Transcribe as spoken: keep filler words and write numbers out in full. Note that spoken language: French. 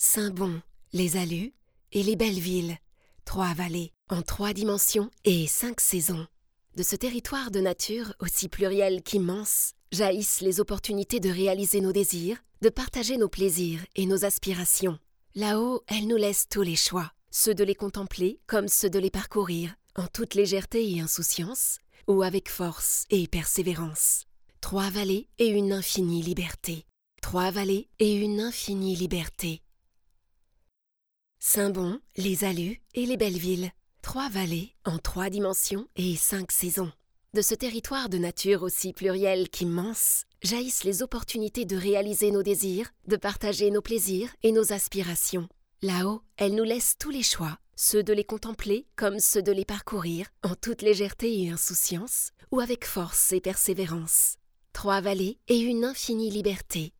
Saint-Bon, les Allues et les Bellevilles, trois vallées en trois dimensions et cinq saisons. De ce territoire de nature aussi pluriel qu'immense, jaillissent les opportunités de réaliser nos désirs, de partager nos plaisirs et nos aspirations. Là-haut, elle nous laisse tous les choix, ceux de les contempler comme ceux de les parcourir, en toute légèreté et insouciance, ou avec force et persévérance. Trois vallées et une infinie liberté. Trois vallées et une infinie liberté. Saint-Bon, les Allues et les Bellevilles. Trois vallées en trois dimensions et cinq saisons. De ce territoire de nature aussi pluriel qu'immense, jaillissent les opportunités de réaliser nos désirs, de partager nos plaisirs et nos aspirations. Là-haut, elle nous laisse tous les choix, ceux de les contempler comme ceux de les parcourir, en toute légèreté et insouciance, ou avec force et persévérance. Trois vallées et une infinie liberté.